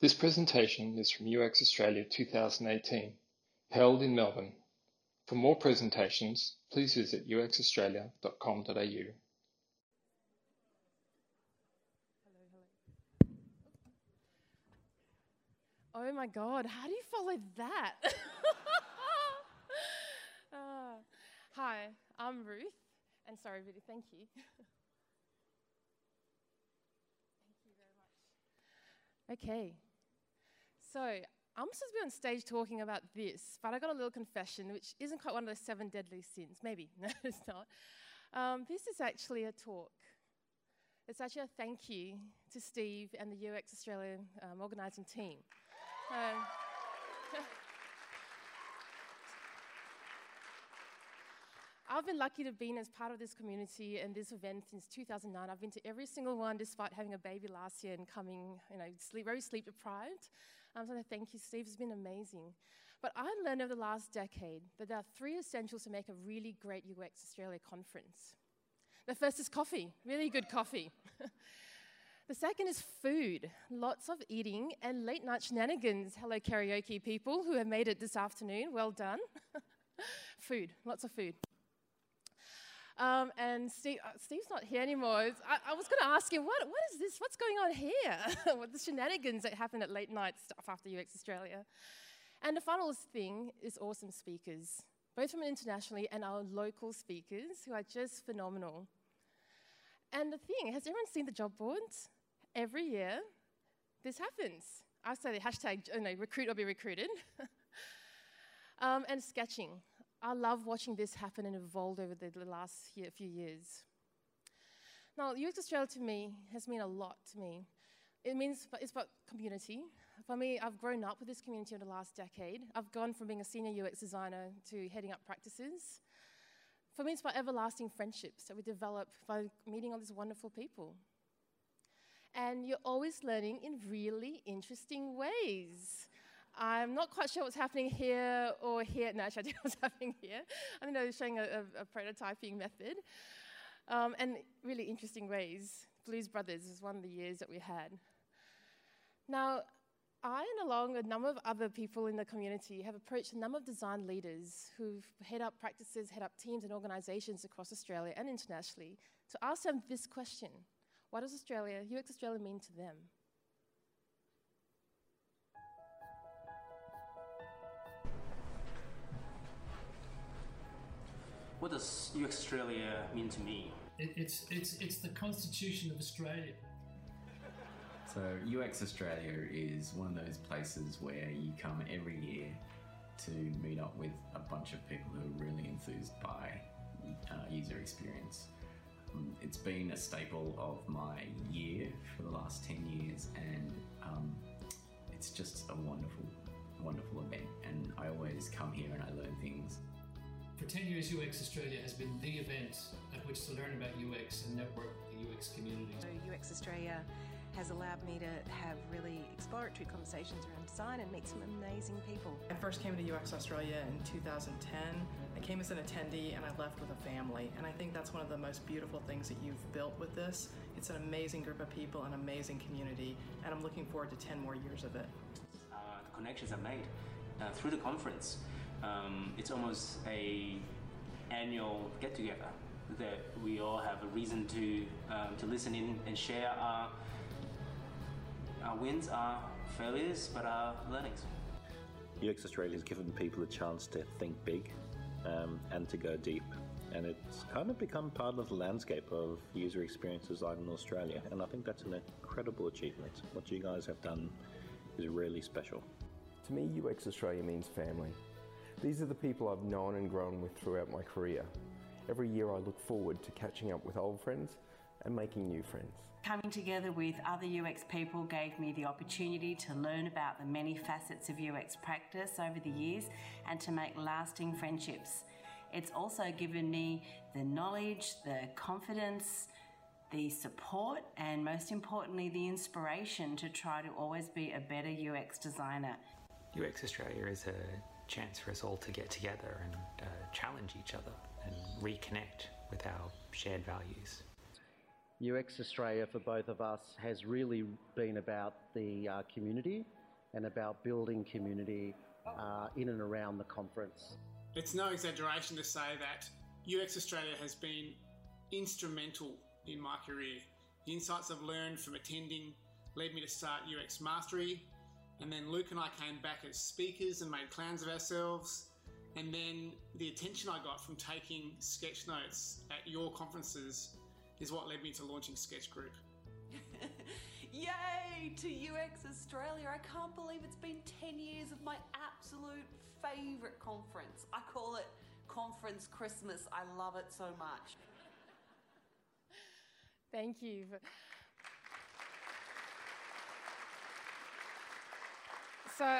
This presentation is from UX Australia 2018, held in Melbourne. For more presentations, please visit uxaustralia.com.au. Hello. Oh my God, how do you follow that? Hi, I'm Ruth, and sorry, Vidya, thank you. Thank you very much. Okay. So, I'm supposed to be on stage talking about this, but I got a little confession, which isn't quite one of those 7 deadly sins. Maybe. No, it's not. This is actually a talk. It's actually a thank you to Steve and the UX Australia organising team. I've been lucky to have been as part of this community and this event since 2009. I've been to every single one despite having a baby last year and coming, very sleep deprived. So thank you, Steve. It's been amazing. But I learned over the last decade that there are 3 essentials to make a really great UX Australia conference. The first is coffee, really good coffee. The second is food, lots of eating and late night shenanigans. Hello, karaoke people who have made it this afternoon. Well done. Food, lots of food. And Steve's not here anymore. I was going to ask him, what is this? What's going on here? What the shenanigans that happen at late night stuff after UX Australia. And the final thing is awesome speakers, both from internationally and our local speakers, who are just phenomenal. And the thing, has everyone seen the job boards? Every year, this happens. I say the hashtag, recruit or be recruited. And sketching. I love watching this happen and evolve over the last few years. Now, UX Australia to me has meant a lot to me. It means it's about community. For me, I've grown up with this community over the last decade. I've gone from being a senior UX designer to heading up practices. For me, it's about everlasting friendships that we develop by meeting all these wonderful people. And you're always learning in really interesting ways. I'm not quite sure what's happening here or here. No, actually, I do know what's happening here. I mean, I was showing a prototyping method and really interesting ways. Blues Brothers was one of the years that we had. Now, I and along a number of other people in the community have approached a number of design leaders who've head up practices, head up teams and organisations across Australia and internationally to ask them this question. What does UX Australia mean to them? What does UX Australia mean to me? It's the constitution of Australia. So UX Australia is one of those places where you come every year to meet up with a bunch of people who are really enthused by user experience. It's been a staple of my year for the last 10 years and it's just a wonderful, wonderful event and I always come here and I learn things. For 10 years, UX Australia has been the event at which to learn about UX and network with the UX community. So UX Australia has allowed me to have really exploratory conversations around design and meet some amazing people. I first came to UX Australia in 2010. I came as an attendee and I left with a family. And I think that's one of the most beautiful things that you've built with this. It's an amazing group of people, an amazing community, and I'm looking forward to 10 more years of it. The connections I've made through the conference. It's almost an annual get-together that we all have a reason to listen in and share our wins, our failures, but our learnings. UX Australia has given people a chance to think big and to go deep, and it's kind of become part of the landscape of user experience design in Australia, and I think that's an incredible achievement. What you guys have done is really special. To me, UX Australia means family. These are the people I've known and grown with throughout my career. Every year I look forward to catching up with old friends and making new friends. Coming together with other UX people gave me the opportunity to learn about the many facets of UX practice over the years and to make lasting friendships. It's also given me the knowledge, the confidence, the support, and most importantly, the inspiration to try to always be a better UX designer. UX Australia is a chance for us all to get together and challenge each other and reconnect with our shared values. UX Australia for both of us has really been about the community and about building community in and around the conference. It's no exaggeration to say that UX Australia has been instrumental in my career. The insights I've learned from attending led me to start UX Mastery, and then Luke and I came back as speakers and made clowns of ourselves. And then the attention I got from taking sketch notes at your conferences is what led me to launching Sketch Group. Yay to UX Australia. I can't believe it's been 10 years of my absolute favourite conference. I call it Conference Christmas. I love it so much. Thank you. So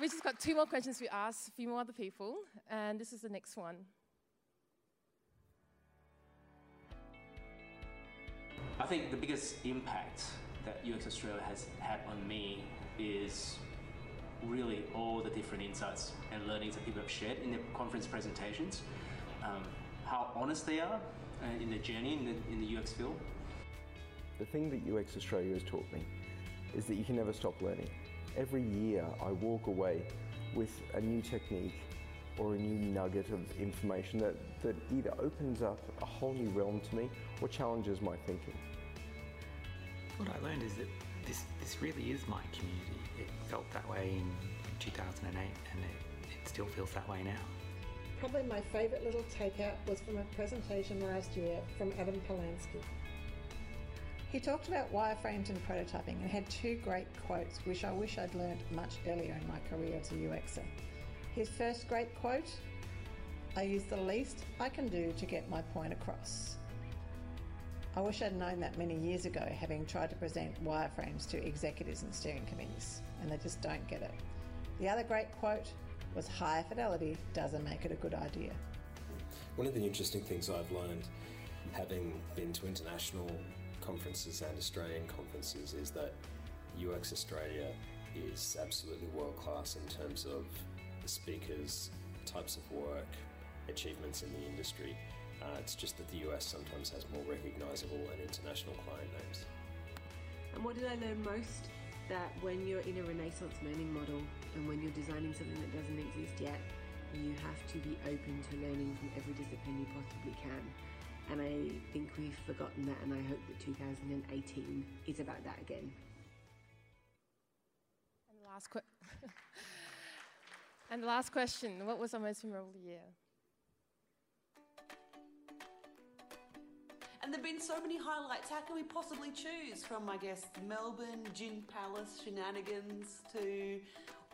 we've just got two more questions we asked a few more other people, and this is the next one. I think the biggest impact that UX Australia has had on me is really all the different insights and learnings that people have shared in their conference presentations, how honest they are in their journey in the UX field. The thing that UX Australia has taught me is that you can never stop learning. Every year I walk away with a new technique or a new nugget of information that either opens up a whole new realm to me or challenges my thinking. What I learned is that this really is my community. It felt that way in 2008 and it still feels that way now. Probably my favourite little takeout was from a presentation last year from Adam Polanski. He talked about wireframes and prototyping and had two great quotes which I wish I'd learned much earlier in my career as a UXer. His first great quote, "I use the least I can do to get my point across." I wish I'd known that many years ago, having tried to present wireframes to executives and steering committees, and they just don't get it. The other great quote was, "High fidelity doesn't make it a good idea." One of the interesting things I've learned, having been to international conferences and Australian conferences, is that UX Australia is absolutely world-class in terms of speakers, types of work, achievements in the industry. It's just that the US sometimes has more recognisable and international client names. And what did I learn most? That when you're in a Renaissance learning model and when you're designing something that doesn't exist yet, you have to be open to learning from every discipline you possibly can. And I think we've forgotten that, and I hope that 2018 is about that again. And the last question. And the last question, what was our most memorable year? And there have been so many highlights. How can we possibly choose from, I guess, Melbourne, Gin Palace, shenanigans, to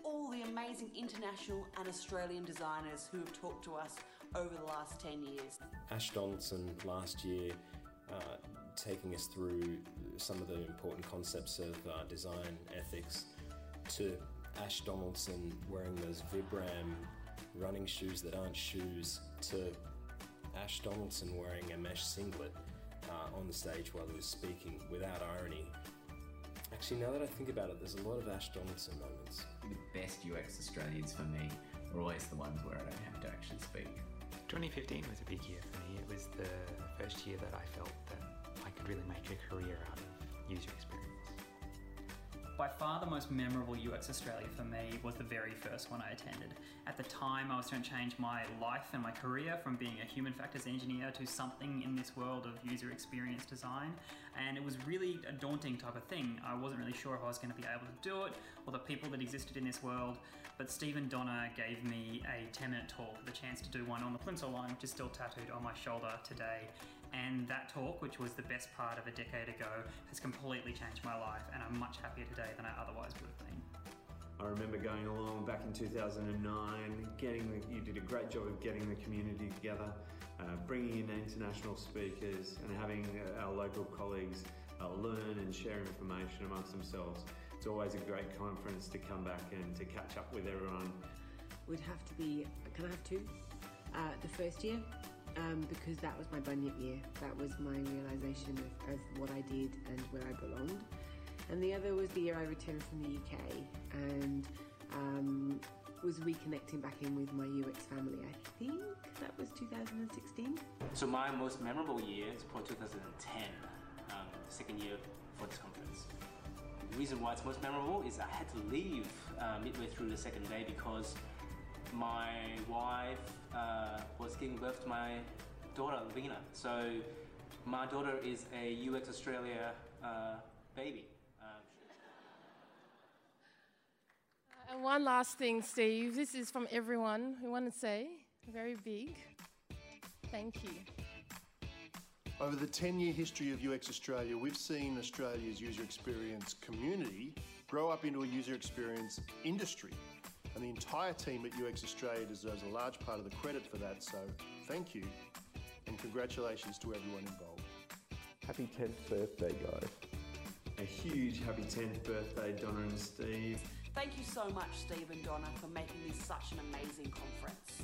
all the amazing international and Australian designers who have talked to us over the last 10 years. Ash Donaldson last year taking us through some of the important concepts of design ethics, to Ash Donaldson wearing those Vibram running shoes that aren't shoes, to Ash Donaldson wearing a mesh singlet on the stage while he was speaking without irony. Actually, now that I think about it, there's a lot of Ash Donaldson moments. The best UX Australians for me are always the ones where I don't have to actually speak. 2015 was a big year for me. It was the first year that I felt that I could really make a career out of user experience. By far the most memorable UX Australia for me was the very first one I attended. At the time, I was trying to change my life and my career from being a human factors engineer to something in this world of user experience design, and it was really a daunting type of thing. I wasn't really sure if I was going to be able to do it or the people that existed in this world, but Stephen Donner gave me a 10-minute talk, the chance to do one on the Plimsoll line, which is still tattooed on my shoulder today. And that talk, which was the best part of a decade ago, has completely changed my life, and I'm much happier today than I otherwise would have been. I remember going along back in 2009, you did a great job of getting the community together, bringing in international speakers and having our local colleagues learn and share information amongst themselves. It's always a great conference to come back and to catch up with everyone. Would have to be, can I have two? The first year. Because that was my bunyip year. That was my realisation of what I did and where I belonged. And the other was the year I returned from the UK and was reconnecting back in with my UX family. I think that was 2016. So my most memorable year is probably 2010. second year for this conference. The reason why it's most memorable is I had to leave midway through the second day because my wife was giving birth to my daughter, Lina. So my daughter is a UX Australia baby. And one last thing, Steve. This is from everyone who want to say very big thank you. Over the 10-year history of UX Australia, we've seen Australia's user experience community grow up into a user experience industry. And the entire team at UX Australia deserves a large part of the credit for that, so thank you and congratulations to everyone involved. Happy 10th birthday, guys. A huge happy 10th birthday, Donna and Steve. Thank you so much, Steve and Donna, for making this such an amazing conference.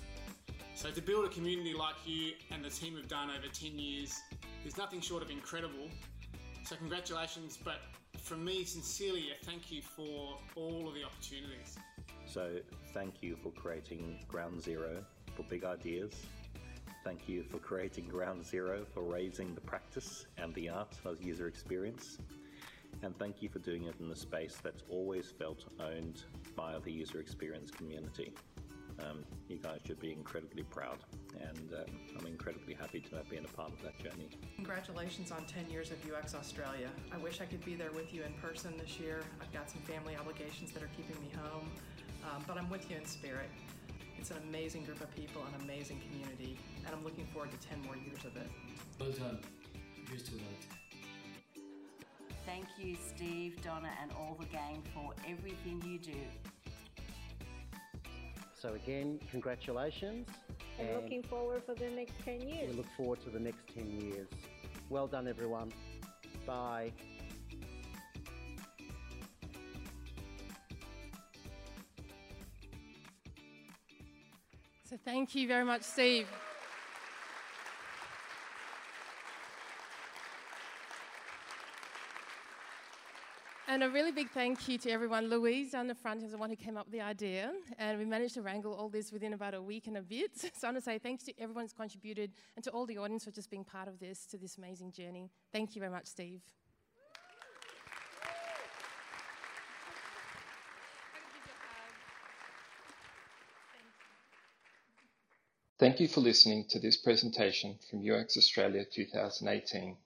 So to build a community like you and the team have done over 10 years is nothing short of incredible. So congratulations, but from me, sincerely, a thank you for all of the opportunities. So thank you for creating Ground Zero for big ideas. Thank you for creating Ground Zero for raising the practice and the art of user experience. And thank you for doing it in a space that's always felt owned by the user experience community. You guys should be incredibly proud, and I'm incredibly happy to have been a part of that journey. Congratulations on 10 years of UX Australia. I wish I could be there with you in person this year. I've got some family obligations that are keeping me home, but I'm with you in spirit. It's an amazing group of people, an amazing community, and I'm looking forward to 10 more years of it. Well done. Here's to that. Thank you, Steve, Donna, and all the gang for everything you do. So again, congratulations. And looking forward for the next 10 years. We look forward to the next 10 years. Well done, everyone. Bye. So thank you very much, Steve. And a really big thank you to everyone. Louise down the front is the one who came up with the idea, and we managed to wrangle all this within about a week and a bit. So I want to say thanks to everyone who's contributed and to all the audience for just being part of this, to this amazing journey. Thank you very much, Steve. Thank you for listening to this presentation from UX Australia 2018.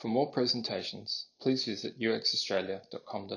For more presentations, please visit uxaustralia.com.au.